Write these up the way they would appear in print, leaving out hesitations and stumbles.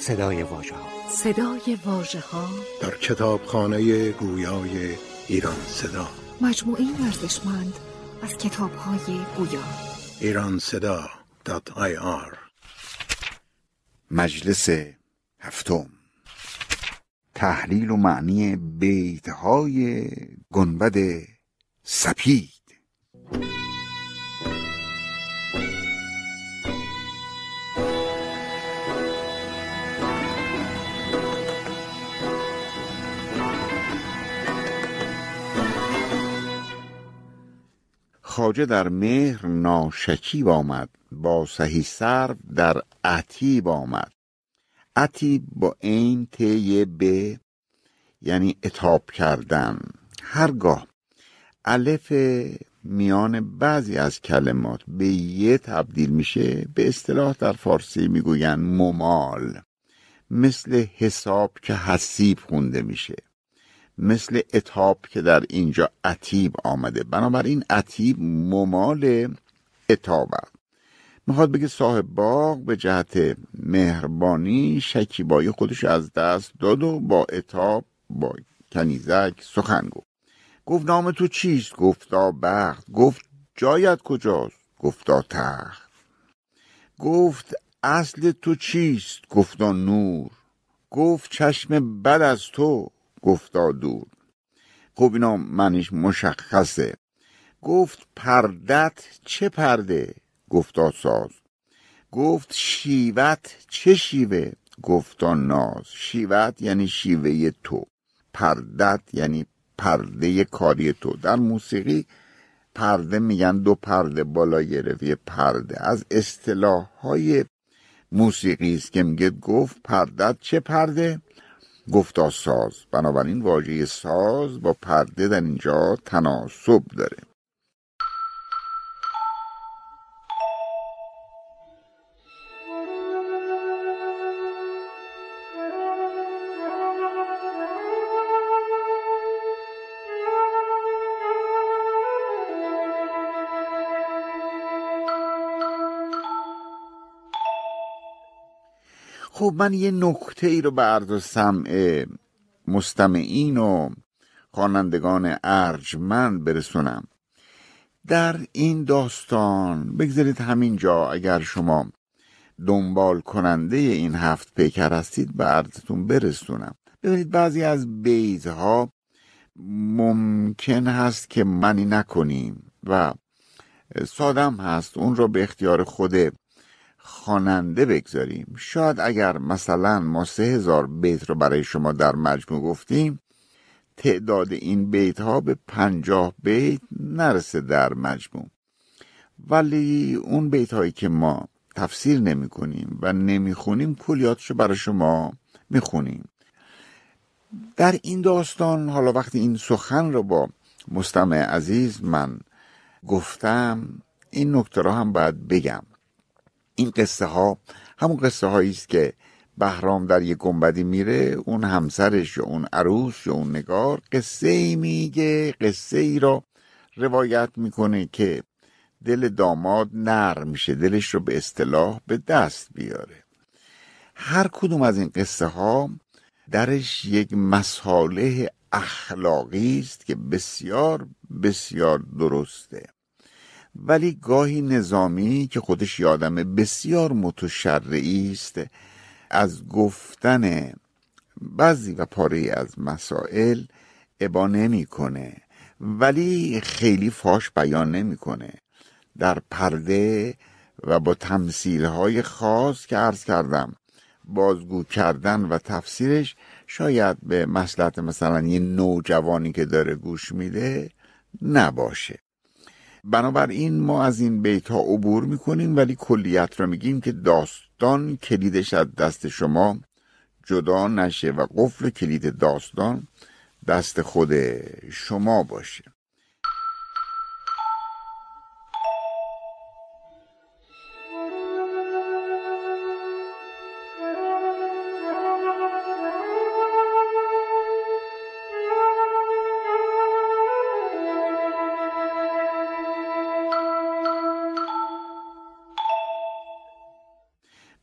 صدای واژه‌ها در کتابخانه گویای ایران صدا، مجموعه ارزشمند از کتاب‌های گویا. ایرانصدا.ir مجلس هفتم، تحلیل و معنی بیت‌های گنبد سپید. خواجه در مهر ناشکیب آمد، با سهی سر در عتیب آمد. عتیب با این تیه به یعنی عتاب کردن. هرگاه الف میان بعضی از کلمات به یه تبدیل میشه، به اصطلاح در فارسی میگوین ممال. مثل حساب که حسیب خونده میشه، مثل عتاب که در اینجا عتیب آمده. بنابراین عتیب ممال عتاب است. میخواد بگه صاحب باغ به جهت مهربانی شکیبایی خودش از دست داد و با عتاب با کنیزک سخن گفت. گفت نام تو چیست؟ گفتا بخت. گفت جایت کجاست؟ گفتا تخت. گفت اصل تو چیست؟ گفتا نور. گفت چشم بد از تو؟ گفتا دور. خب اینا معنیش مشخصه. گفت پردت چه پرده؟ گفتا ساز. گفت شیوت چه شیوه؟ گفتا ناز. شیوت یعنی شیوه تو، پردت یعنی پرده کاری تو. در موسیقی پرده میگن دو پرده بالا گرفته پرده. از اصطلاح های موسیقی است که میگه گفت پردت چه پرده؟ گفتا ساز. بنابراین واژه ساز با پرده در اینجا تناسب داره. خب من یه نکته ای رو به عرض سمع مستمعین و خوانندگان ارجمند برسونم. در این داستان بگذارید همینجا، اگر شما دنبال کننده این هفت پیکر هستید به عرضتون برسونم. ببینید بعضی از بیت‌ها ممکن هست که معنی نکنیم و سادم هست اون رو به اختیار خوده خواننده بگذاریم. شاید اگر مثلا ما 3000 بیت رو برای شما در مجموع گفتیم، تعداد این بیت ها به 50 بیت نرسه در مجموع. ولی اون بیت هایی که ما تفسیر نمی کنیم و نمی خونیم کلیاتشو برای شما می خونیم. در این داستان حالا وقتی این سخن رو با مستمع عزیز من گفتم، این نکته رو هم باید بگم. این قصه ها همون قصه هایی است که بهرام در یک گنبدی میره، اون همسرش یا اون عروس یا اون نگار قصه ای میگه، قصه ای را روایت میکنه که دل داماد نرم میشه، دلش رو به اصطلاح به دست بیاره. هر کدوم از این قصه ها درش یک مصالح اخلاقی است که بسیار بسیار درسته. ولی گاهی نظامی که خودش آدم بسیار متشرعی است، از گفتن بعضی و پاره از مسائل ابا نمی کنه، ولی خیلی فاش بیان نمی کنه، در پرده و با تمثیل‌های خاص که عرض کردم. بازگو کردن و تفسیرش شاید به مصلحت مثلا یه نوجوانی که داره گوش میده نباشه. بنابراین ما از این بیت ها عبور میکنیم ولی کلیت رو میگیم که داستان کلیدش از دست شما جدا نشه و قفل کلید داستان دست خود شما باشه.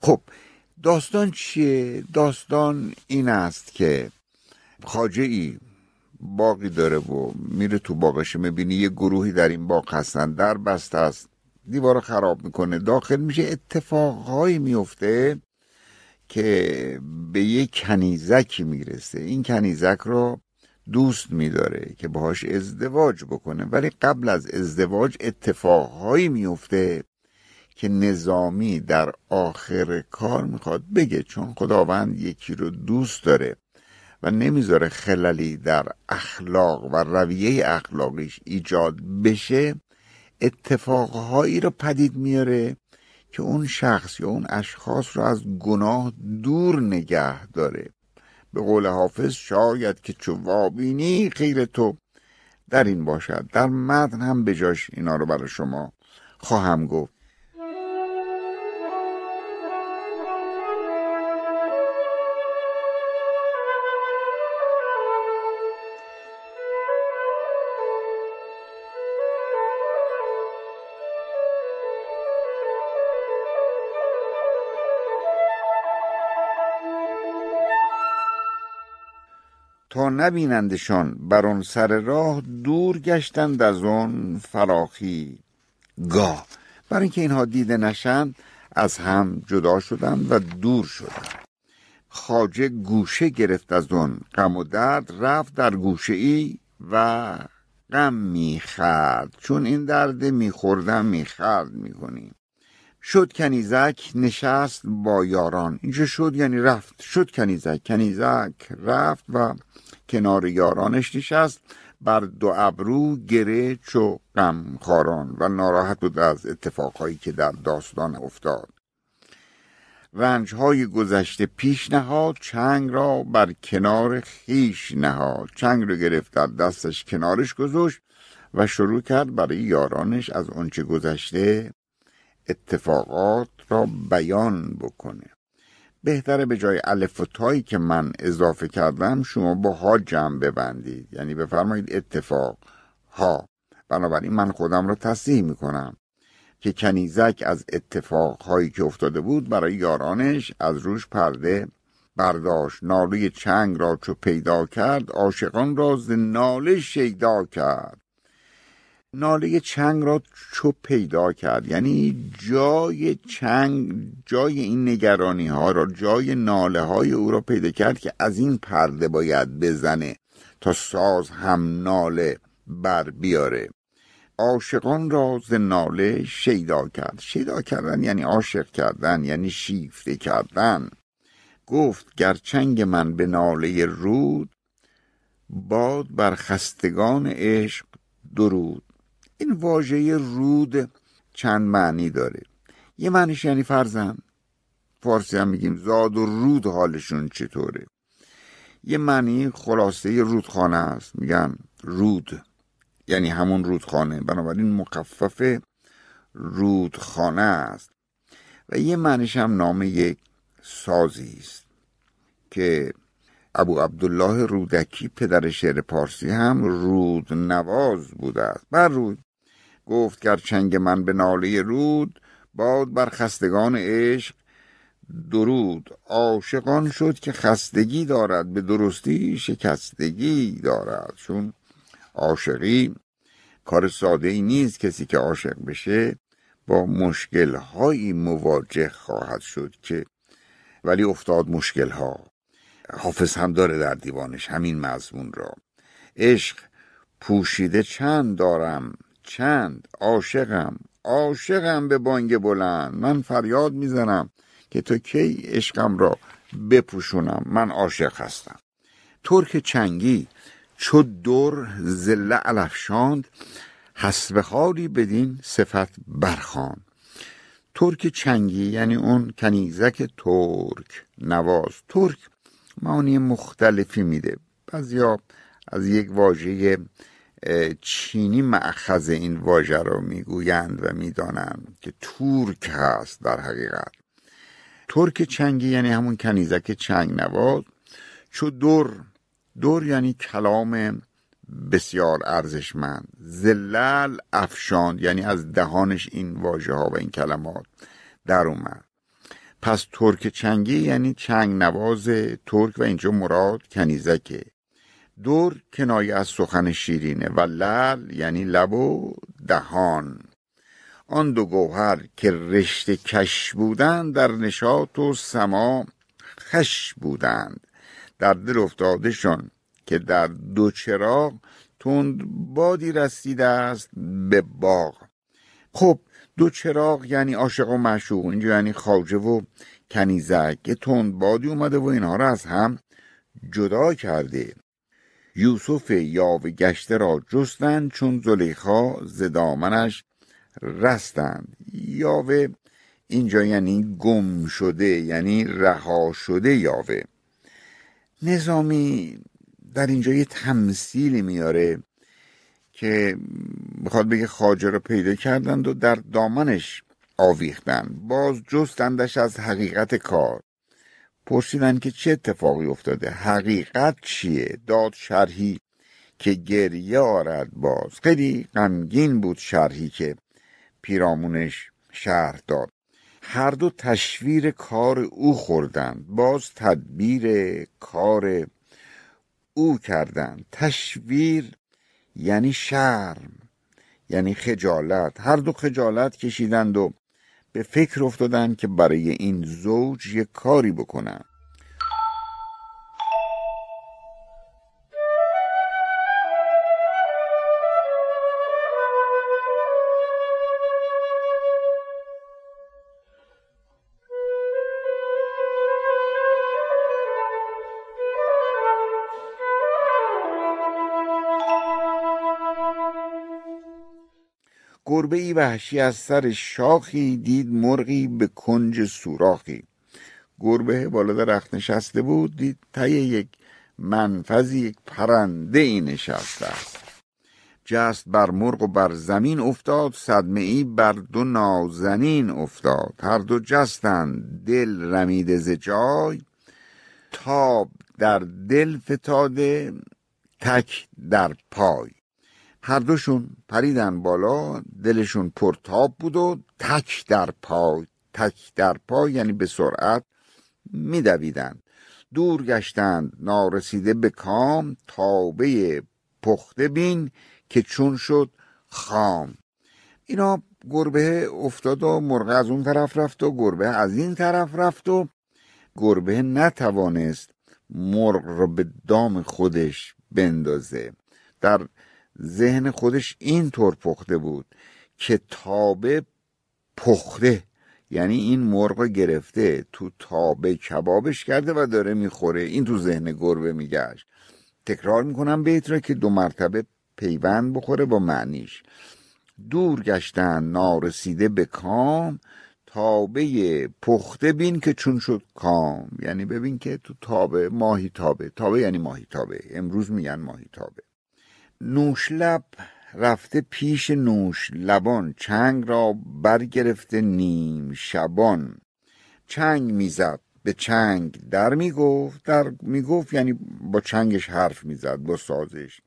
خب داستان چیه؟ داستان این است که خواجه‌ای باقی داره و میره تو باغش، میبینی یه گروهی در این باغ هستن، در بسته است، دیوارو خراب میکنه، داخل میشه، اتفاقهایی میفته که به یه کنیزکی میرسه. این کنیزک رو دوست میداره که باهاش ازدواج بکنه، ولی قبل از ازدواج اتفاقهایی میفته که نظامی در آخر کار میخواد بگه، چون خداوند یکی رو دوست داره و نمیذاره خللی در اخلاق و رویه اخلاقیش ایجاد بشه، اتفاقهایی رو پدید میاره که اون شخص یا اون اشخاص رو از گناه دور نگه داره. به قول حافظ شاید که چو وابینی خیر تو در این باشد. در متن هم به جاش اینا رو برای شما خواهم گفت. تا نبینندشان بر آن سر راه، دور گشتند از آن فراخی گاه. برای اینکه اینها دیده نشند از هم جدا شدند و دور شدند. خواجه گوشه گرفت از آن غم و درد، رفت در گوشه ای و غم میخورد، چون این درد میخوردن میخورد میکنیم. شد کنیزک نشست با یاران. اینجا شد یعنی رفت. شد کنیزک، کنیزک رفت و کنار یارانش نشست، بر دو ابرو گره چو غمخواران، و ناراحت بود از اتفاقهایی که در داستان افتاد. رنجهای گذشته پیش نهاد، چنگ را بر کنار خیش نهاد. چنگ را گرفت در دستش، کنارش گذاشت و شروع کرد برای یارانش از آنچه گذشته اتفاقات را بیان بکنه. بهتره به جای الف و تایی که من اضافه کردم شما با ها جمع ببندید، یعنی بفرمایید اتفاق ها. بنابراین من خودم را تصحیح میکنم که کنیزک از اتفاق هایی که افتاده بود برای یارانش از روش پرده برداشت. ناله چنگ را چو پیدا کرد، عاشقان را ز ناله شیدا کرد. ناله چنگ را چو پیدا کرد یعنی جای چنگ، جای این نگرانی ها را، جای ناله های او را پیدا کرد که از این پرده باید بزنه تا ساز هم ناله بر بیاره. عاشقان را ز ناله شیدا کرد. شیدا کردن یعنی عاشق کردن، یعنی شیفته کردن. گفت گرچنگ من به ناله رود، باد بر خستگان عشق درود. این واژه رود چند معنی داره. یه معنیش یعنی فرزند، فارسی هم میگیم زاد و رود حالشون چطوره. یه معنی خلاصه رودخانه است، میگن رود یعنی همون رودخانه، بنابراین مخفف رودخانه است. و یه معنیش هم نام یک سازی است که ابو عبدالله رودکی پدر شعر پارسی هم رود نواز بوده است. بر رود. گفت گرچنگ من به ناله رود، باد بر خستگان عشق درود. عاشقان شد که خستگی دارد، به درستی شکستگی دارد. چون عاشقی کار ساده ای نیست. کسی که عاشق بشه با مشکل هایی مواجه خواهد شد که ولی افتاد مشکل ها. حافظ هم داره در دیوانش همین مضمون را. عشق پوشیده چند دارم، چند عاشقم، عاشقم به بانگ بلند. من فریاد میزنم که تو کی عشقم را بپوشونم، من عاشق هستم. ترک چنگی چو در زله الفشاند، حسب خالی بدین صفت برخواند. ترک چنگی یعنی اون کنیزک ترک نواز. ترک معانی مختلفی میده. بعضیا از یک واژه چینی مأخذ این واژه را میگویند و میدانند که ترک هست در حقیقت. ترک چنگی یعنی همون کنیزک چنگ نواز. چو در یعنی کلام بسیار ارزشمند. زلل افشاند یعنی از دهانش این واژه ها و این کلمات در اومد. پس ترک چنگی یعنی چنگ نواز ترک و اینجا مراد کنیزکه. دور کنایه از سخن شیرینه و لعل یعنی لب و دهان. آن دو گوهر که رشته کش بودند در نشاط و سما خش بودند. در دل افتادشان که در دو چراغ تند بادی رسیده است به باغ. خب دو چراغ یعنی عاشق و معشوق، اینجا یعنی خواجه و کنیزک. یه تند بادی اومده و اینها را از هم جدا کرده. یوسف یاوه گشته را جستند چون زلیخا ز دامنش رستند. یاوه اینجا یعنی گم شده، یعنی رها شده یاوه. نظامی در اینجا یه تمثیلی میاره که میخواد بگه خواجه را پیدا کردند و در دامنش آویختند، باز جستندش از حقیقت کار، پرسیدند که چه اتفاقی افتاده، حقیقت چیه؟ داد شرحی که گریه آرد باز. خیلی غمگین بود شرحی که پیرامونش شرح داد. هر دو تشویر کار او خوردند، باز تدبیر کار او کردند. تشویر یعنی شرم، یعنی خجالت. هر دو خجالت کشیدند و به فکر افتادند که برای این زوج یک کاری بکنند. گربه ای وحشی از سر شاخی دید مرغی به کنج سوراخی. گربه بالا درخت نشسته بود، دید ته یک منفذی یک پرنده ای نشسته است. جست بر مرغ و بر زمین افتاد، صدمه ای بر دو نازنین افتاد. هر دو جستند دل رمیده ز جای، تاب در دل فتاده تک در پای. هر دوشون پریدن بالا، دلشون پرتاب بود و تک در پای. تک در پای یعنی به سرعت میدویدن. دور گشتند نارسیده به کام، تابه پخته بین که چون شد خام. اینا گربه افتاد و مرغ از اون طرف رفت و گربه از این طرف رفت و گربه نتوانست مرغ را به دام خودش بندازه. در ذهن خودش این طور پخته بود که تابه پخته یعنی این مرغ گرفته تو تابه کبابش کرده و داره میخوره. این تو ذهن گربه میگشت. تکرار میکنم بیت را که دو مرتبه پیوند بخوره با معنیش. دور گشتن نارسیده به کام، تابه پخته بین که چون شد کام. یعنی ببین که تو تابه، ماهی تابه، تابه یعنی ماهی تابه، امروز میگن ماهی تابه. نوشلب رفته پیش نوش لبان، چنگ را برگرفته نیم شبان. چنگ میزد به چنگ در میگفت، در میگفت یعنی با چنگش حرف میزد با سازش.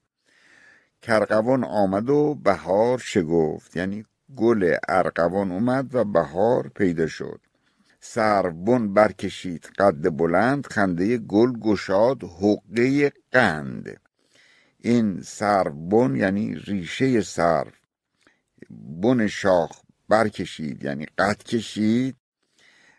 کرقوان آمد و بهار شگفت، یعنی گل ارغوان اومد و بهار پیدا شد. سروبن برکشید قد بلند، خنده گل گشاد حقه قند. این سروبن یعنی ریشه سرو، بن شاخ برکشید یعنی قد کشید.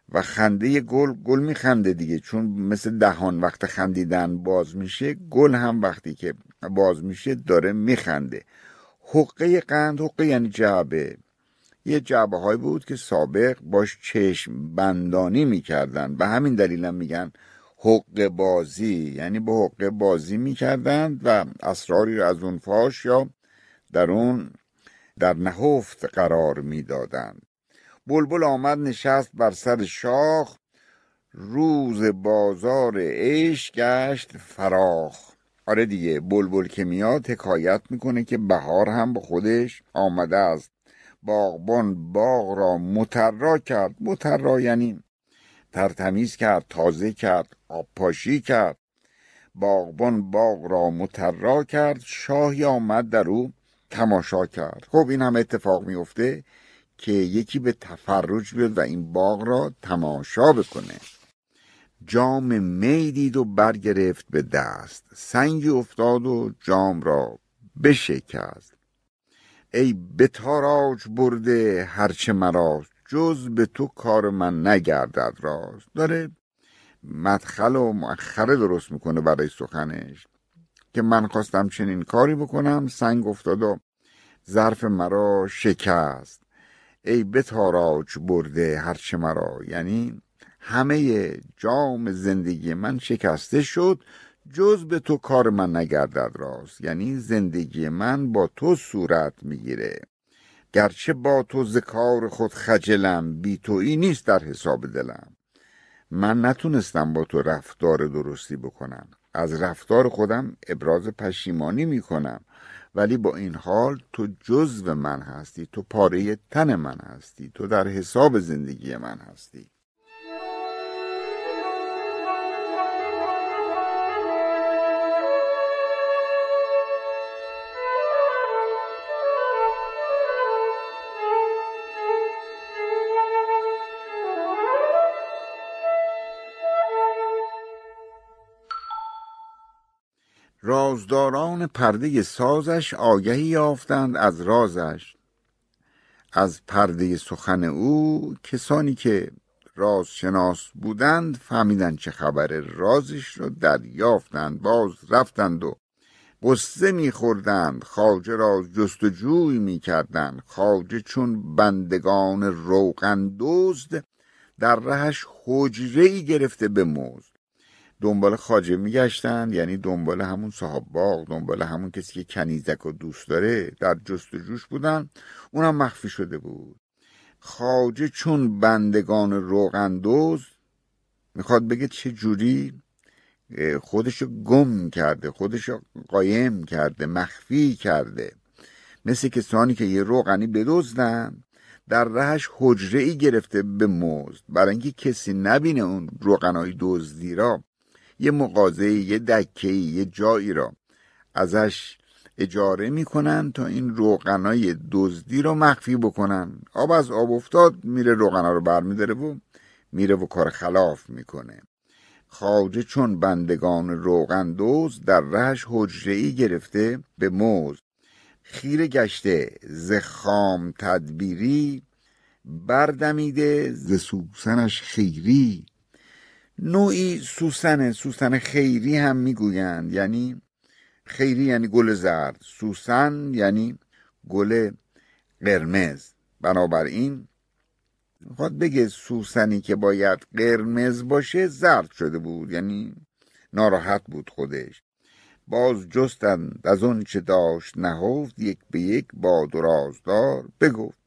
و خنده گل، گل میخنده دیگه، چون مثل دهان وقت خندیدن باز میشه، گل هم وقتی که باز میشه داره میخنده. حقه قند، حقه یعنی جعبه. یه جعبه های بود که سابق باش چشم بندانی میکردن، به همین دلیل هم میگن حقه بازی، یعنی با حقه بازی میکردند و اسراری را از اون فاش یا در اون در نهفت قرار میدادند. بلبل آمد نشست بر سر شاخ، روز بازار عشق گشت فراخ. آره دیگه، بلبل که میاد حکایت میکنه که بهار هم با خودش آمده است. باغبان باغ را مطرا کرد، مطرا یعنی ترتمیز کرد، تازه کرد، آبپاشی کرد. باغبان باغ را مطرا کرد، شاهی آمد در او تماشا کرد. خب این هم اتفاق میفته که یکی به تفرج بیاد و این باغ را تماشا بکنه. جام می دید و برگرفت به دست، سنگی افتاد و جام را بشکست. ای به تاراج برده هرچه مراست، جز به تو کار من نگردد راست. داره مدخل و مؤخره درست میکنه برای سخنش که من خواستم چنین کاری بکنم، سنگ افتاد و ظرف مرا شکست. ای به تاراج برده هرچه مرا، یعنی همه جام زندگی من شکسته شد، جز به تو کار من نگردد راست. یعنی زندگی من با تو صورت میگیره، گرچه با تو ز کار خود خجلم، بی تویی نیست در حساب دلم. من نتونستم با تو رفتار درستی بکنم، از رفتار خودم ابراز پشیمانی میکنم، ولی با این حال تو جزو من هستی، تو پاره تن من هستی، تو در حساب زندگی من هستی. رازداران پرده سازش آگهی یافتند از رازش، از پرده سخن او کسانی که رازشناس بودند فهمیدند چه خبره، رازش را دریافتند، باز رفتند و قصه می‌خوردند، خواجه را جستجوی می‌کردند. خواجه چون بندگان روغن دزد، در رهش حجره‌ای گرفته به مزد. دنبال خواجه میگشتن، یعنی دنبال همون صاحب باغ، دنبال همون کسی که کنیزک رو دوست داره، در جستجوش بودن، اونم مخفی شده بود. خواجه چون بندگان روغن دزد، میخواد بگه چه جوری خودشو گم کرده، خودشو قایم کرده، مخفی کرده، مثل کسانی که یه روغنی بدزدن در رهش حجره‌ای گرفته به مزد. برای اینکه کسی نبینه اون روغنای دزدی را، یه مغازه‌ای، یه دکه‌ای، یه جایی را ازش اجاره میکنن تا این روغنای دزدی را مخفی بکنن. آب از آب افتاد، میره روغنا رو برمی‌داره و میره و کار خلاف میکنه. خواجه چون بندگان روغن دزد، در رهش حجره‌ای گرفته به مزد. خیره گشته ز خام تدبیری، بردمیده ز سوسنش خیری. نوعی سوسنه، سوسن خیری هم میگویند، یعنی خیری یعنی گل زرد، سوسن یعنی گل قرمز. بنابراین میخواد بگه سوسنی که باید قرمز باشه زرد شده بود، یعنی ناراحت بود خودش. باز جستند از اون چه داشت نهفت، یک به یک با درازدار بگفت.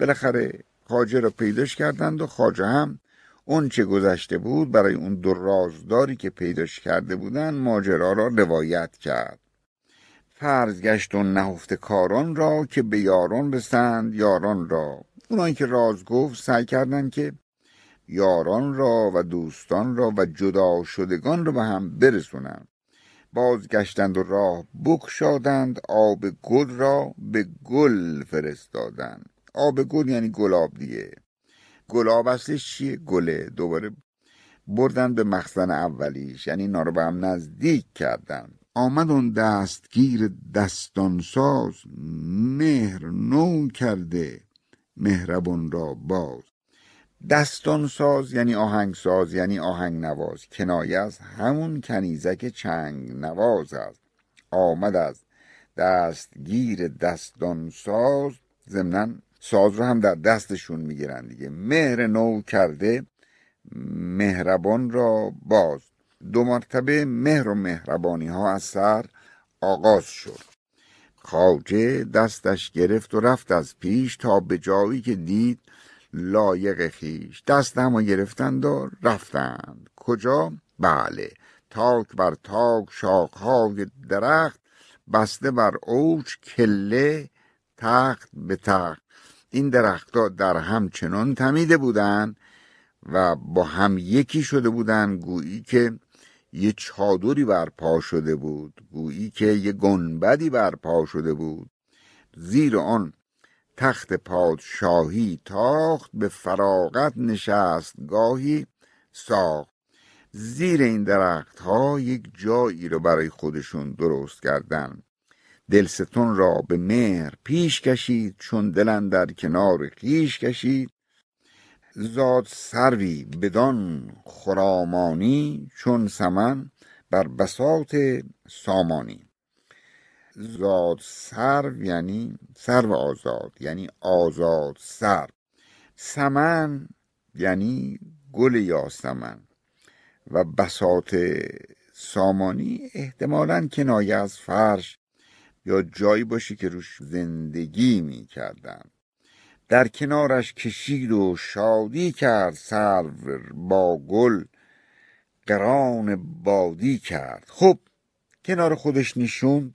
بالاخره خواجه را پیداش کردند و خواجه هم اون چه گذشته بود برای اون درازداری که پیداش کرده بودن ماجرا را روایت کرد. فرض گشت و نهفت کاران را، که به یاران رسند یاران را. اونایی که راز گفت سعی کردند که یاران را و دوستان را و جدا شدگان را به هم برسونند. بازگشتند و راه بگشادند، آب گل را به گل فرستادند. آب گل یعنی گلاب دیگه. گلاب اصلش چیه؟ گله. دوباره بردن به مخزن اولیش، یعنی اینا رو به هم نزدیک کردن. آمد اون دستگیر دستانساز، مهر نو کرده مهربان را باز. دستانساز یعنی آهنگساز، یعنی آهنگ نواز، کنایه از همون کنیزک چنگ نواز است. آمد از دستگیر دستانساز، ضمناً ساز رو هم در دستشون میگیرن دیگه. مهر نو کرده مهربان را باز. دو مرتبه مهر و مهربانی ها از سر آغاز شد. خواجه دستش گرفت و رفت از پیش، تا به جایی که دید لایق خیش. دست هم گرفتند و رفتند. کجا؟ بله، تاک بر تاک شاخهای درخت، بسته بر اوج کله تخت به تخت. این درخت‌ها در هم چنان تمیده بودند و با هم یکی شده بودند، گویی که یه چادری برپا شده بود، گویی که یه گنبدی برپا شده بود. زیر آن تخت پادشاهی تاخت، به فراغت نشستگاهی ساخت. زیر این درخت ها یک جایی رو برای خودشون درست کردند. دلستون را به مهر پیش کشید، چون دلن در کنار خیش کشید. زاد سروی بدان خرامانی، چون سمن بر بساط سامانی. زاد سرو یعنی سرو آزاد، یعنی آزاد سرو. سمن یعنی گل یاسمن و بساط سامانی احتمالاً کنایه از فرش یا جایی باشی که روش زندگی می کردن. در کنارش کشید و شادی کرد، سرو با گل قران بادی کرد. خب کنار خودش نشوند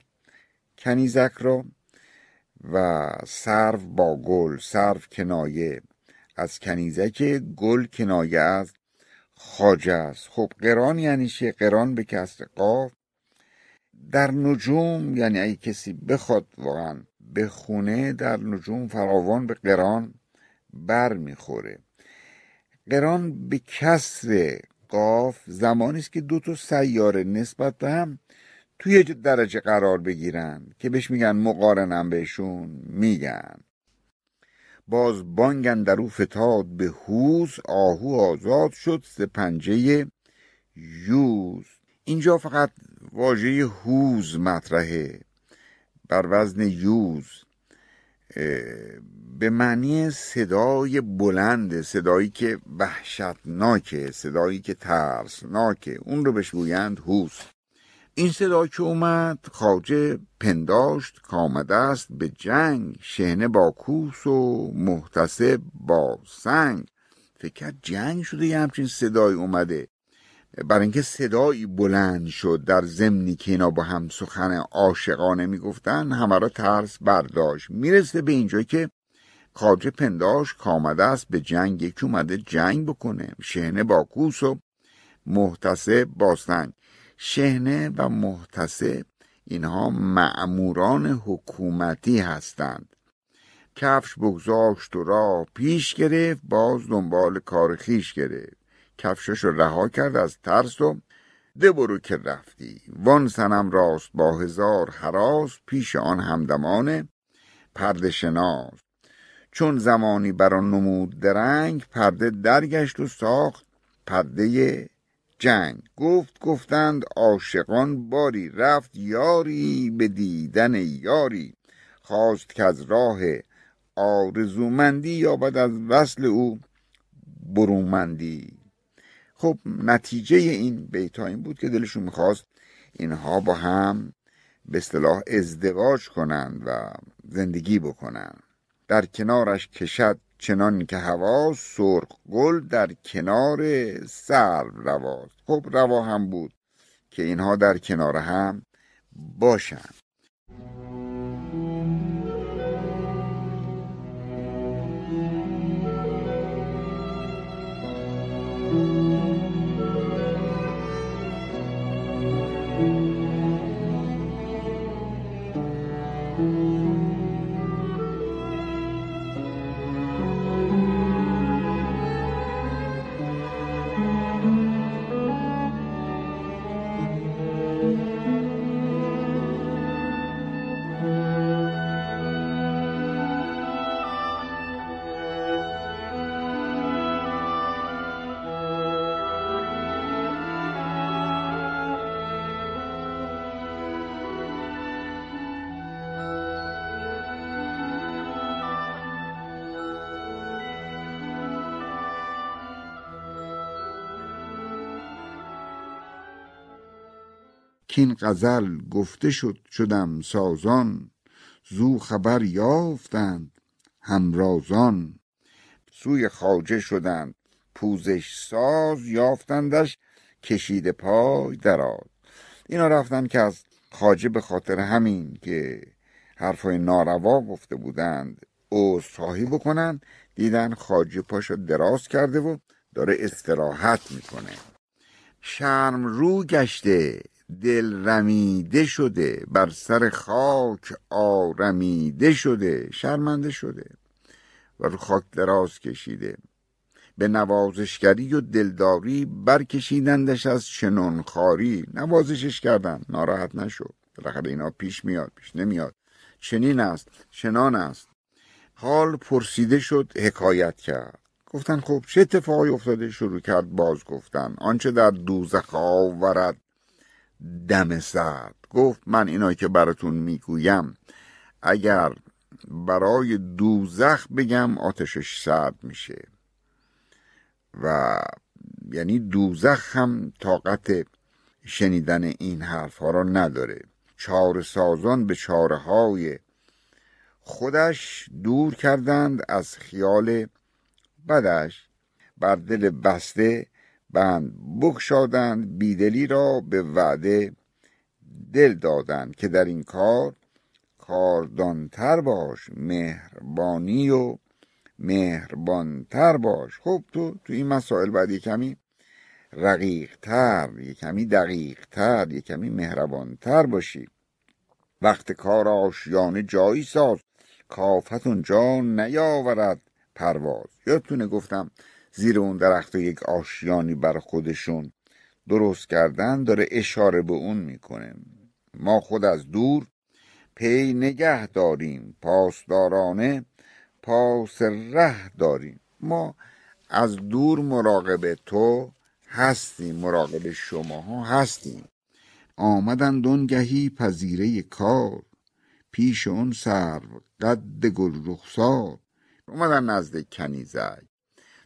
کنیزک را و سرو با گل، سرو کنایه از کنیزک، گل کنایه از خواجه است. خب قران یعنی چه؟ قران به کسر قاف. در نجوم یعنی اگه کسی بخواد واقعا به خونه، در نجوم فراوان به قران بر میخوره. قران به کسر قاف زمانی است که دو تا سیاره نسبت به هم توی درجه قرار بگیرن که بهش میگن مقارنم، بهشون میگن. باز بانگ اندرو فتاد به هوس، آهو آزاد شد ز پنجه یوز. اینجا فقط واژه هوز مطرحه بر وزن یوز، به معنی صدای بلنده، صدایی که وحشتناکه، صدایی که ترسناکه، اون رو بهش میگن هوس. این صدا که اومد، خواجه پنداشت کامده است به جنگ، شهنه با کوس و محتسب با سنگ. فکر کرد جنگ شده یه همچین صدای اومده، برای اینکه صدایی بلند شد در ضمنی که اینا با هم سخن عاشقانه میگفتن، همه را ترس برداشت. میرسه به اینجا که خواجه پنداشت کامده است به جنگ، یکی اومده جنگ بکنه، شهنه با کوس و محتسب با سنگ. شهنه و محتسب اینها مأموران حکومتی هستند. کفش بگذاشت و راه پیش گرفت، باز دنبال کار خویش گرفت. کفشش رو رها کرد از ترس و ده برو که رفتی. وان صنم راست با هزار هراس، پیش آن همدمان پرده شناس. چون زمانی بر آن نمود درنگ، پرده درگشت و ساخت پرده جنگ. گفت گفتند عاشقان باری، رفت یاری به دیدن یاری. خواست که از راه آرزومندی، یابد از وصل او برومندی. خب نتیجه این بیت‌ها این بود که دلشون میخواست اینها با هم به اصطلاح ازدواج کنند و زندگی بکنند. در کنارش کشد چنان که هوا، سرخ گل در کنار سر روا. خب روا هم بود که اینها در کنار هم باشن. کین غزل گفته شد شدم سازان، زو خبر یافتند همرازان. سوی خواجه شدند پوزش ساز، یافتندش کشیده پای دراد. اینا رفتن که از خواجه به خاطر همین که حرفای ناروا گفته بودند عذرخواهی بکنن. دیدن خواجه پاشو دراز کرده و داره استراحت میکنه، شرم رو گشته، دل رمیده شده، بر سر خاک آرمیده شده، شرمنده شده و رو خاک دراز کشیده. به نوازشگری و دلداری برکشیدندش از چنون خاری. نوازشش کردن، ناراحت نشو، بالاخره اینا پیش میاد، پیش نمیاد، چنین است، چنان است. حال پرسیده شد، حکایت کرد. گفتن خب چه اتفاقی افتاده؟ شروع کرد باز گفتن آنچه در دوزخ آورد دم سرد. گفت من اینا که براتون میگویم اگر برای دوزخ بگم آتشش سرد میشه و یعنی دوزخ هم طاقت شنیدن این حرف ها را نداره. چاره سازان به چاره های خودش دور کردند از خیال بعدش، بر دل بسته بند بگشادند، بیدلی را به وعده دل دادند که در این کار کاردانتر باش، مهربانی و مهربانتر باش. خب تو این مسائل باید یک کمی رقیقتر، یک کمی دقیقتر، یک کمی مهربانتر باشی. وقت کار آشیانه جایی ساز، کافت اونجا نیاورد پرواز. یادتونه گفتم زیر اون درخت یک آشیانی بر خودشون درست کردن، داره اشاره به اون میکنه. ما خود از دور پی نگه داریم، پاسدارانه پاس ره داریم. ما از دور مراقب تو هستیم، مراقب شماها هستیم. آمدند آنگهی پذیره کار، پیش اون سرو قد گل رخسار. اومدن نزد کنیزک،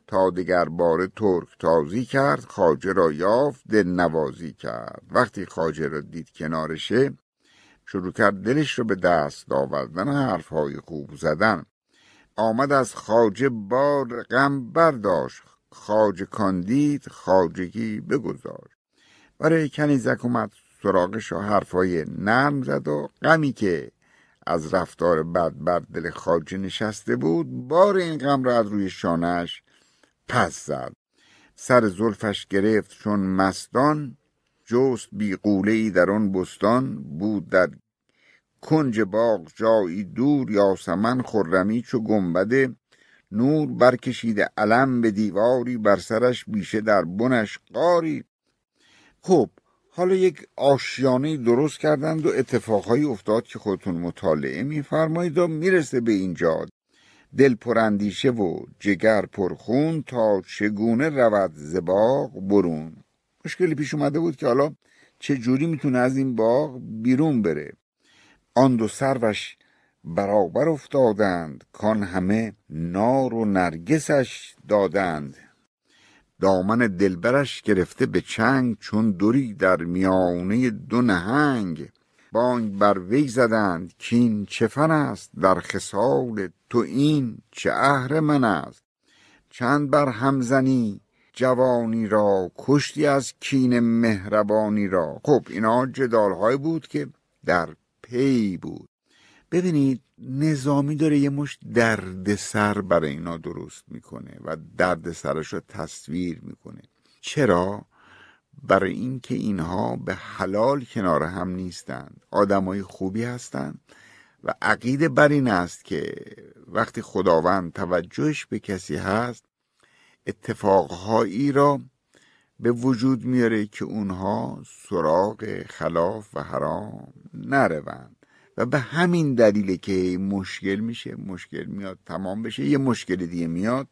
تا دگر باره ترک تازی کرد، خواجه را یافت دل نوازی کرد. وقتی خواجه را دید کنارشه، شروع کرد دلش را به دست آوردن، حرفهای خوب زدن. آمد از خواجه بار غم برداشت، خواجه کاندید خواجگی بگذاشت. برای کنیزک اومد سراغش را حرفهای نرم زد و غمی که از رفتار بد بر دل خواجه نشسته بود، بار این غم را از روی شانهش پس زد. سر زلفش گرفت چون مستان، جست بی قوله‌ای در آن بستان. بود در کنج باغ جایی دور، یاسمن خرمی چو گنبد نور. برکشیده علم به دیواری، بر سرش بیشه در بنش قاری. خب حالا یک آشیانه درست کردند و اتفاقهایی افتاد که خودتون مطالعه می‌فرمایید و میرسه به اینجا. دل پراندیشه و جگر پرخون، تا چگونه رود ز باغ برون. مشکلی پیش اومده بود که حالا چه جوری میتونه از این باغ بیرون بره. آن دو سروش برابر افتادند، کان همه نار و نرگسش دادند. دامن دلبرش گرفته به چنگ، چون دوری در میانه دو نهنگ. بانگ بر وی زدند کین چه فن است، در خصال تو این چه اهرمن است. چند بر همزنی جوانی را، کشتی از کین مهربانی را. خب اینا جدال‌های بود که در پی بود. ببینید نظامی داره یه مشت دردسر برای اینا درست میکنه و دردسرش رو تصویر میکنه. چرا؟ برای اینکه اینها به حلال کنار هم نیستند، آدمای خوبی هستند و عقیده بر این است که وقتی خداوند توجهش به کسی هست، اتفاقهایی را به وجود میاره که اونها سراغ خلاف و حرام نروند و به همین دلیله که مشکل میشه، مشکل میاد تمام بشه، یه مشکل دیگه میاد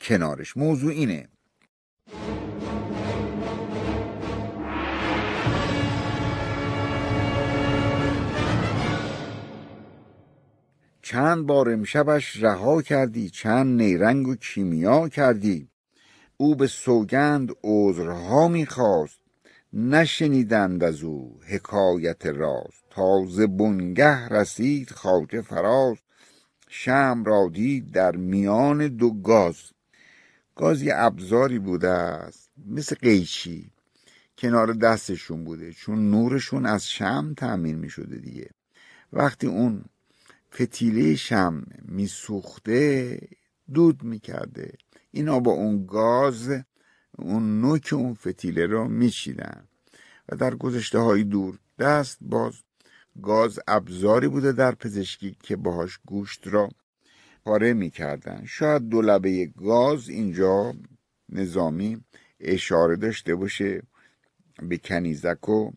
کنارش. موضوع اینه. چند بار امشبش رها کردی، چند نیرنگ و کیمیا کردی. او به سوگند عذرها میخواست، نشنیدند از او حکایت راست. تازه بنگه رسید خواجه فراز، شمع را دید در میان دو گاز. گاز یه ابزاری بوده است مثل قیچی، کنار دستشون بوده، چون نورشون از شمع تامین میشده دیگه. وقتی اون فتیله شمع میسوخته دود میکرده، اینا با اون گاز اون نوک اون فتیله را میچیدن و در گذشته‌های دور دست باز گاز ابزاری بوده در پزشکی که باهاش گوشت را پاره می‌کردند. شاید دو لبه گاز اینجا نظامی اشاره داشته باشه به کنیزک و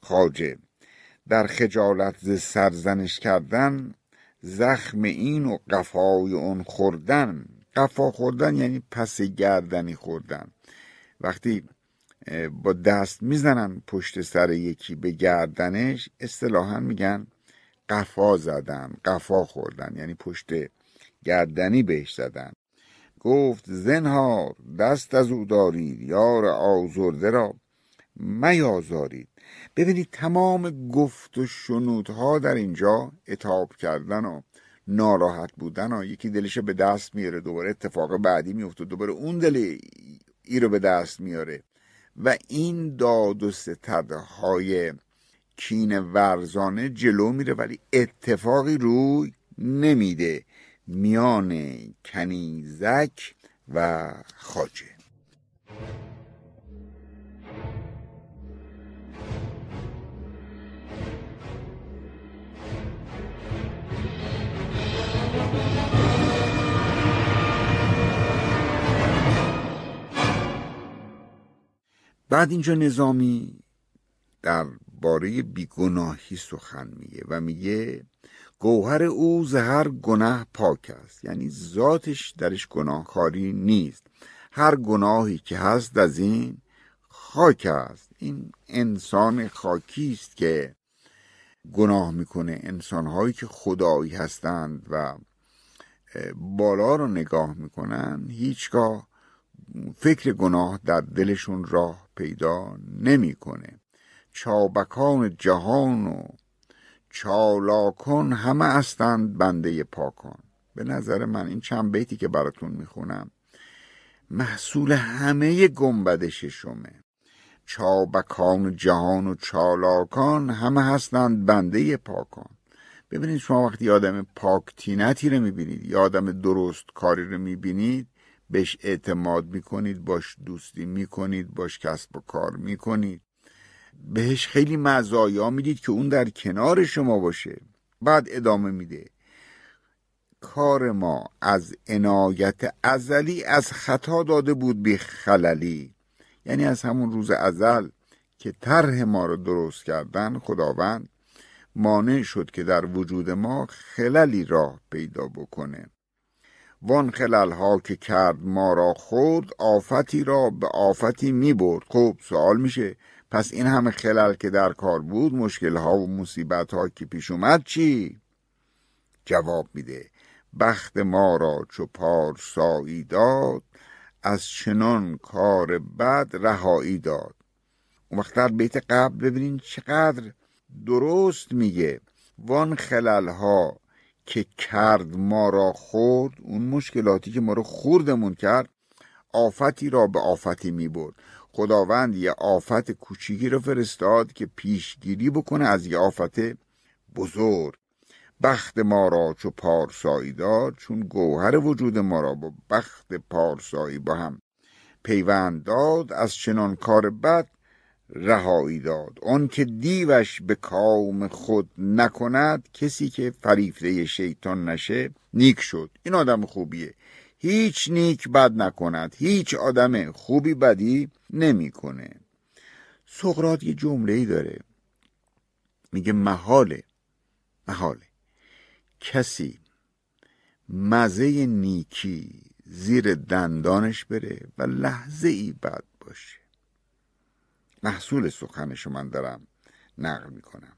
خواجه. در خجالت ز سرزنش کردن، زخم این و قفای اون خوردن. قفا خوردن یعنی پس گردنی خوردن. وقتی با دست میزنن پشت سر یکی به گردنش اصطلاحاً میگن قفا زدن، قفا خوردن، یعنی پشت گردنی بهش زدن. گفت زنهار دست از او دارید، یار آزرده را میازارید. ببینید تمام گفت و شنودها در اینجا عتاب کردن و ناراحت بودن و یکی دلش به دست میاره، دوباره اتفاق بعدی میفته، دوباره اون دل ای رو به دست میاره و این داد و ستدهای کینه ورزانه جلو میره ولی اتفاقی روی نمیده میان کنیزک و خواجه. بعد اینجا نظامی در باره بیگناهی سخن میگه و میگه گوهر او ز هر گناه پاک است، یعنی ذاتش درش گناهکاری نیست. هر گناهی که هست از این خاک است. این انسان خاکی است که گناه میکنه. انسانهایی که خدایی هستند و بالا رو نگاه میکنن هیچگاه فکر گناه در دلشون راه پیدا نمیکنه. چابکان جهان و چالاکان همه هستند بنده پاکان. به نظر من این چند بیتی که براتون میخونم محصول همه گنبد ششمه. چابکان جهان و چالاکان همه هستند بنده پاکان. ببینید شما وقتی آدم پاکتینتی رو میبینید یا آدم درست کاری رو میبینید بهش اعتماد میکنید، باش دوستی میکنید، باش کسب و کار میکنید، بهش خیلی مزایا میدید که اون در کنار شما باشه. بعد ادامه میده کار ما از عنایت ازلی از خطا داده بود بی خللی، یعنی از همون روز ازل که طرح ما رو درست کردن خداوند مانع شد که در وجود ما خللی راه پیدا بکنه. وان خلل ها که کرد ما را خورد، آفتی را به آفتی می برد. خب سوال میشه پس این همه خلل که در کار بود، مشکل ها و مصیبت ها که پیش اومد چی؟ جواب میده بخت ما را چو پارسایی داد، از چنان کار بد رهایی داد. اون وقت در بیت قبل ببینین چقدر درست میگه. وان خلل ها که کرد ما را خورد، اون مشکلاتی که ما رو خوردمون کرد، آفتی را به آفتی می برد. خداوند یه آفت کوچیکی رو فرستاد که پیشگیری بکنه از یه آفت بزرگ. بخت ما را چو پارسایی داد، چون گوهر وجود ما را با بخت پارسایی با هم پیوند داد، از چنان کار بد رهایی داد. آن که دیوش به کام خود نکند، کسی که فریفته شیطان نشه نیک شد. این آدم خوبیه، هیچ نیک بد نکند. هیچ آدم خوبی بدی نمیکنه. سقراط یه جمله‌ای داره میگه محاله کسی مزه نیکی زیر دندانش بره و لحظه ای بد باشه. محصول سخنشو من دارم نقل میکنم.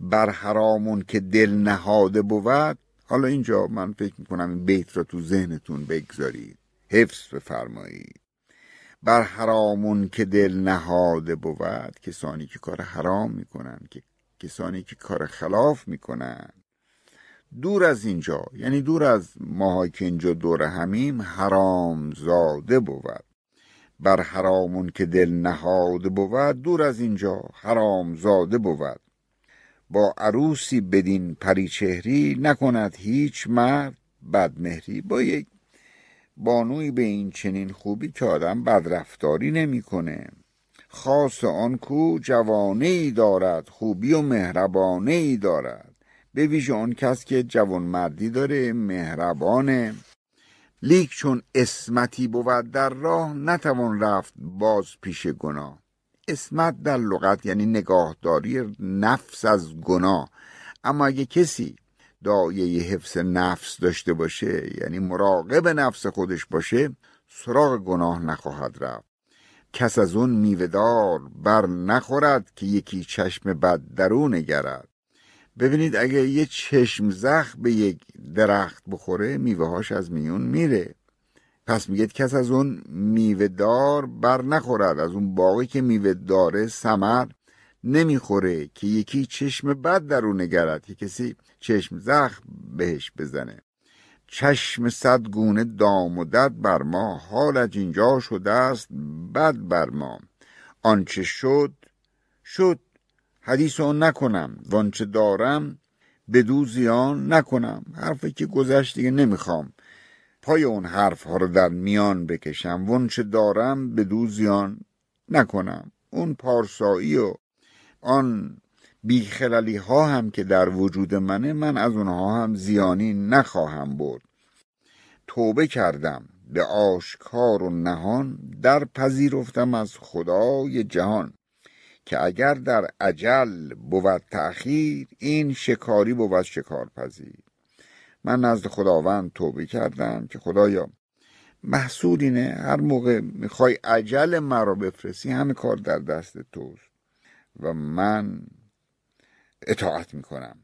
بر حرامون که دل نهاده بود. حالا اینجا من فکر میکنم این بیت را تو ذهنتون بگذارید، حفظ بفرمایید. بر حرامون که دل نهاده بود، کسانی که کار حرام میکنن، که کسانی که کار خلاف میکنن. دور از اینجا یعنی دور از ماها که اینجا دور همیم، حرام زاده بود. بر حرامون که دل نهاده بود، دور از اینجا حرام زاده بود. با عروسی بدین پریچهری، نکند هیچ مرد بدمهری. با یک بانوی به این چنین خوبی که آدم بدرفتاری نمی کنه. خاص آن کو جوانه‌ای دارد، خوبی و مهربانه‌ای دارد، به ویژه آن کس که جوانمردی داره، مهربانه. لیک چون اسمتی بود در راه، نتوان رفت باز پیش گناه. اسمت در لغت یعنی نگاهداری نفس از گناه. اما اگه کسی دایه حفظ نفس داشته باشه، یعنی مراقب نفس خودش باشه، سراغ گناه نخواهد رفت. کس از اون میوه‌دار بر نخورد که یکی چشم بد درو نگرد. ببینید اگه یه چشم زخم به یک درخت بخوره، میوه‌هاش از میون میره. پس میگه کس از اون میوه‌دار بر نخورد، از اون باقی که میوه داره ثمر نمیخوره که یکی چشم بد درو نگرد، که کسی چشم زخم بهش بزنه. چشم صد گونه دام و دد بر ما، حالت اینجا شده است بد بر ما. آنچه شد شد، حدیث آن نکنم، وانچه دارم بدو زیان نکنم. حرفی که گذشت دیگه نمیخوام پای اون حرف ها رو در میان بکشم. وانچه دارم بدو زیان نکنم، اون پارسایی و آن بیخلالی ها هم که در وجود منه، من از اونها هم زیانی نخواهم برد. توبه کردم به آشکار و نهان، در پذیرفتم از خدای جهان. که اگر در عجل بود تأخیر، این شکاری بود شکار پذیر. من نزد خداوند توبه کردم که خدایا، محصول اینه هر موقع میخوای عجل من را بفرستی، همه کار در دست توست و من اطاعت میکنم.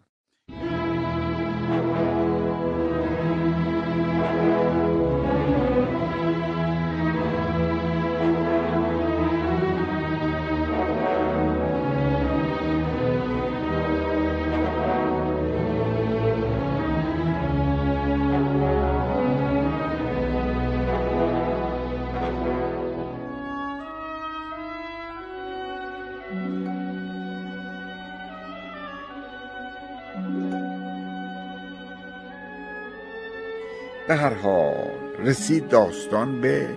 به هر حال رسید داستان به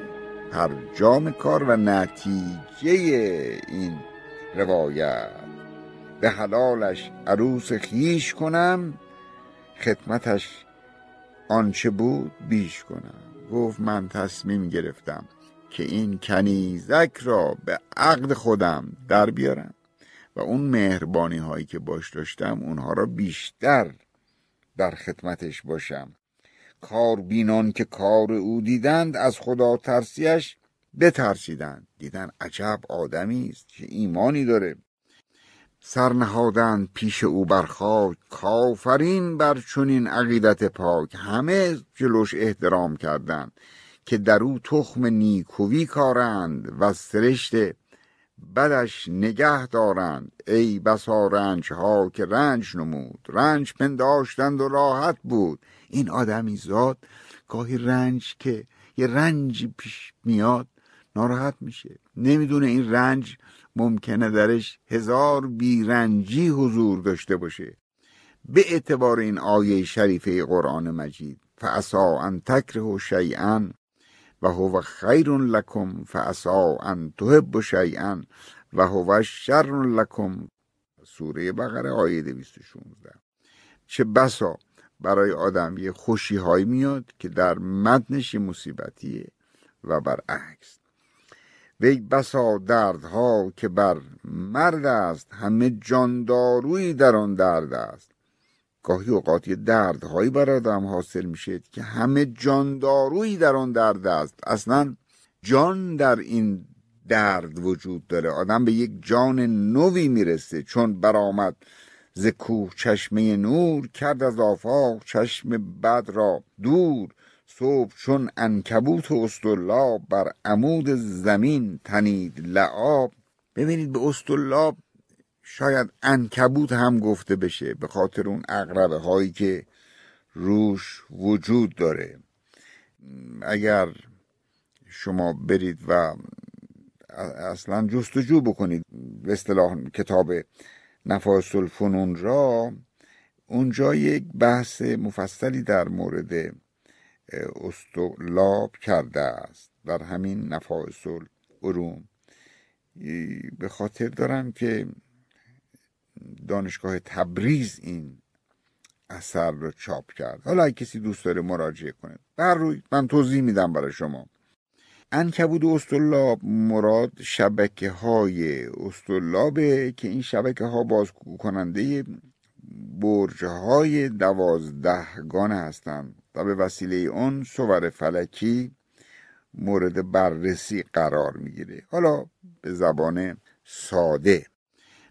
پرجام کار و نتیجه این روایت. به حلالش عروس خیش کنم، خدمتش آنچه بود بیش کنم. گفت من تصمیم گرفتم که این کنیزک را به عقد خودم در بیارم و اون مهربانی هایی که باش داشتم اونها را بیشتر در خدمتش باشم. کار بینان که کار او دیدند، از خدا ترسیش بترسیدند. دیدن عجب آدمی است، چه ایمانی داره. سرنهادن پیش او برخاک، کافرین بر چنین عقیدت پاک. همه جلوش احترام کردند که در او تخم نیکویی کارند و سرشت بدش نگه دارند. ای بسا رنج ها که رنج نمود، رنج پنداشتند و راحت بود. این آدمی زاد گاهی رنج که یه رنج پیش میاد ناراحت میشه، نمیدونه این رنج ممکنه درش هزار بیرنجی حضور داشته باشه. به اعتبار این آیه شریفه قرآن مجید، فعسا ان تکرهوا شیئا و هو خیر لکم فعسا ان تحبوا شیئا و هو شر لکم، سوره بقره آیه 216. چه بسا برای آدم یه خوشی های میاد که در متنش مصیبتیه و برعکس. وی بسا دردها که بر مرد است، همه جانداروی در آن درد است. گاهی اوقات یه دردهایی بر آدم حاصل میشه که همه جانداروی در آن درد است. اصلا جان در این درد وجود داره. آدم به یک جان نوی میرسه. چون برآمد ز کوه چشمه نور، کرد از آفاق چشم بد را دور. صبح چون عنکبوت و اسطرلاب، بر عمود زمین تنید لعاب. ببینید به اسطرلاب شاید عنکبوت هم گفته بشه، به خاطر اون عقربه هایی که روش وجود داره. اگر شما برید و اصلا جستجو بکنید به اصطلاح کتاب نفاس الفنون را، اونجا یک بحث مفصلی در مورد اسطرلاب کرده است در همین نفاس العلوم. به خاطر دارم که دانشگاه تبریز این اثر رو چاپ کرد. حالا اگه کسی دوست داره مراجعه کنه. بر روی من توضیح میدم برای شما. عنکبود اسطلاب مراد شبکه های اسطلابه که این شبکه ها بازگو کننده برج های 12 گانه هستند و به وسیله اون صور فلکی مورد بررسی قرار میگیره. حالا به زبان ساده: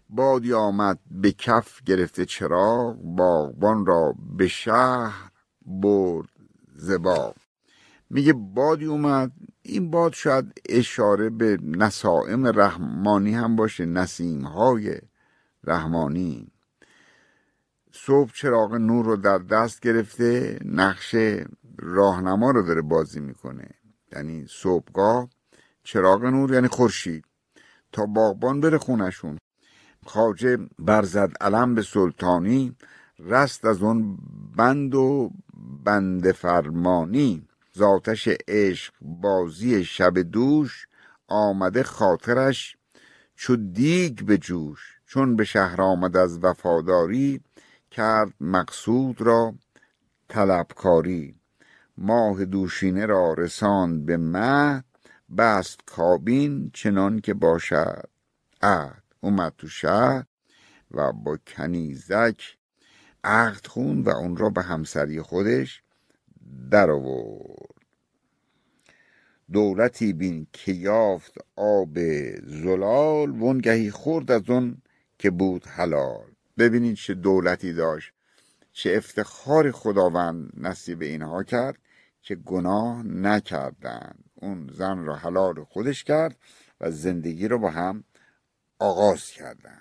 بادی آمد به کف گرفته چراغ، باغبان را به شهر برد ز باغ. میگه بادی اومد، این باد شاید اشاره به نسائم رحمانی هم باشه، نسیم های رحمانی. صبح چراغ نور رو در دست گرفته، نقش راهنما رو داره بازی میکنه، یعنی صبحگاه چراغ نور یعنی خورشید، تا باغبان بره خونشون. خواجه برزد علم به سلطانی، رست از اون بند و بند فرمانی. زاتش عشق بازی شب دوش، آمده خاطرش چو دیگ به جوش. چون به شهر آمد از وفاداری، کرد مقصود را طلبکاری. ماه دوشینه را رساند به مه، بست کابین چنان که باشد عهد. اومد تو شهر و با کنیزک عقد خوند و اون را به همسری خودش در آورد. دولتی بین که یافت آب زلال، وانگهی خورد از اون که بود حلال. ببینید چه دولتی داشت، چه افتخار خداوند نصیب اینها کرد که گناه نکردند. اون زن را حلال خودش کرد و زندگی را با هم آغاز کردند.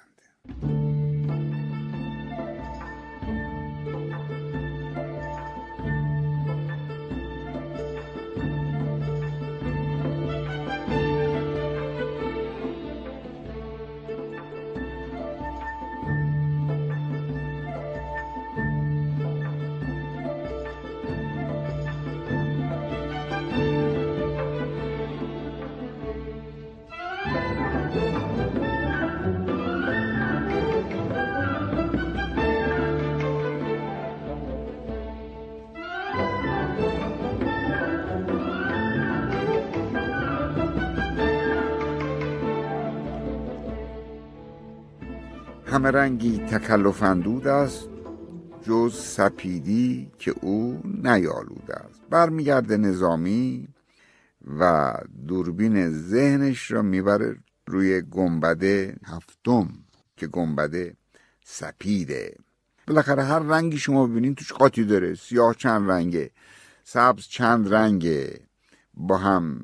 همه رنگی تکلف اندود است، جز سپیدی که او نیالود است. برمیگرده نظامی و دوربین ذهنش را میبره روی گنبد 7 که گنبد سپیده. بالاخره هر رنگی شما ببینید توش قاطی داره. سیاه چند رنگه، سبز چند رنگه، با هم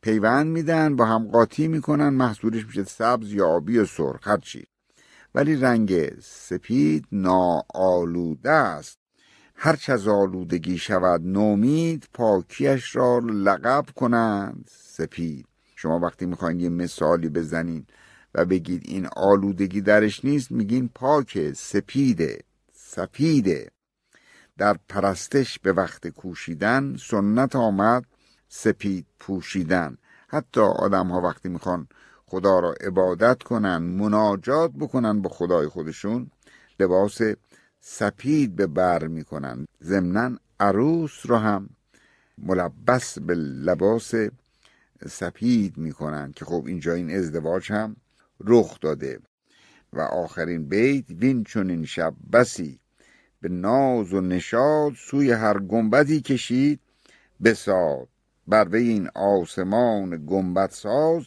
پیوند میدن، با هم قاطی میکنن، محصولش میشه سبز یا آبی یا سرخ، هر چی. ولی رنگ سپید ناآلوده است. هرچه از آلودگی شود نومید، پاکیش را لقب کنند سپید. شما وقتی میخواین یه مثالی بزنین و بگید این آلودگی درش نیست، میگین پاک، سپیده، سپیده. در پرستش به وقت کوشیدن سنت آمد سپید پوشیدن. حتی آدم ها وقتی میخوان خدا را عبادت کنن، مناجات بکنن با خدای خودشون، لباس سپید به بر میکنن. ضمناً عروس را هم ملبس به لباس سپید میکنن که خب اینجا این ازدواج هم رخ داده. و آخرین بیت: وین چنین شب بسی به ناز و نشاد، سوی هر گنبدی کشید بساد. بر وی این آسمان گنبد ساز،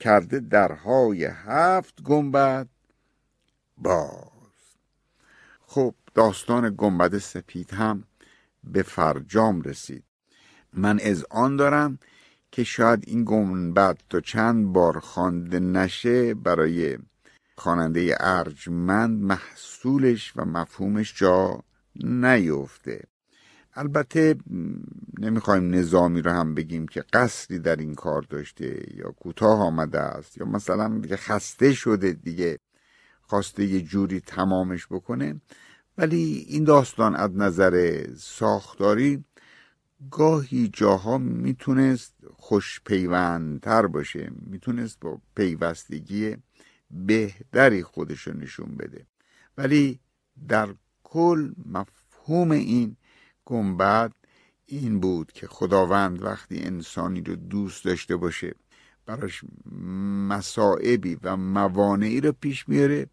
کرده درهای 7 گنبد باز. خب داستان گنبد سپید هم به فرجام رسید. من از آن دارم که شاید این گنبد تا چند بار خوانده نشه، برای خواننده ارجمند محصولش و مفهومش جا نیفته. البته نمیخوایم نظامی رو هم بگیم که قصری در این کار داشته یا کوتاه آمده است یا مثلا دیگه خسته شده، دیگه خواسته یه جوری تمامش بکنه، ولی این داستان از نظر ساختاری گاهی جاها میتونست خوشپیوندتر باشه، میتونست با پیوستگی بهتری خودشو نشون بده، ولی در کل مفهوم این گنبد این بود که خداوند وقتی انسانی رو دوست داشته باشه، براش مصائبی و موانعی رو پیش میاره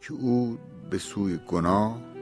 که او به سوی گناه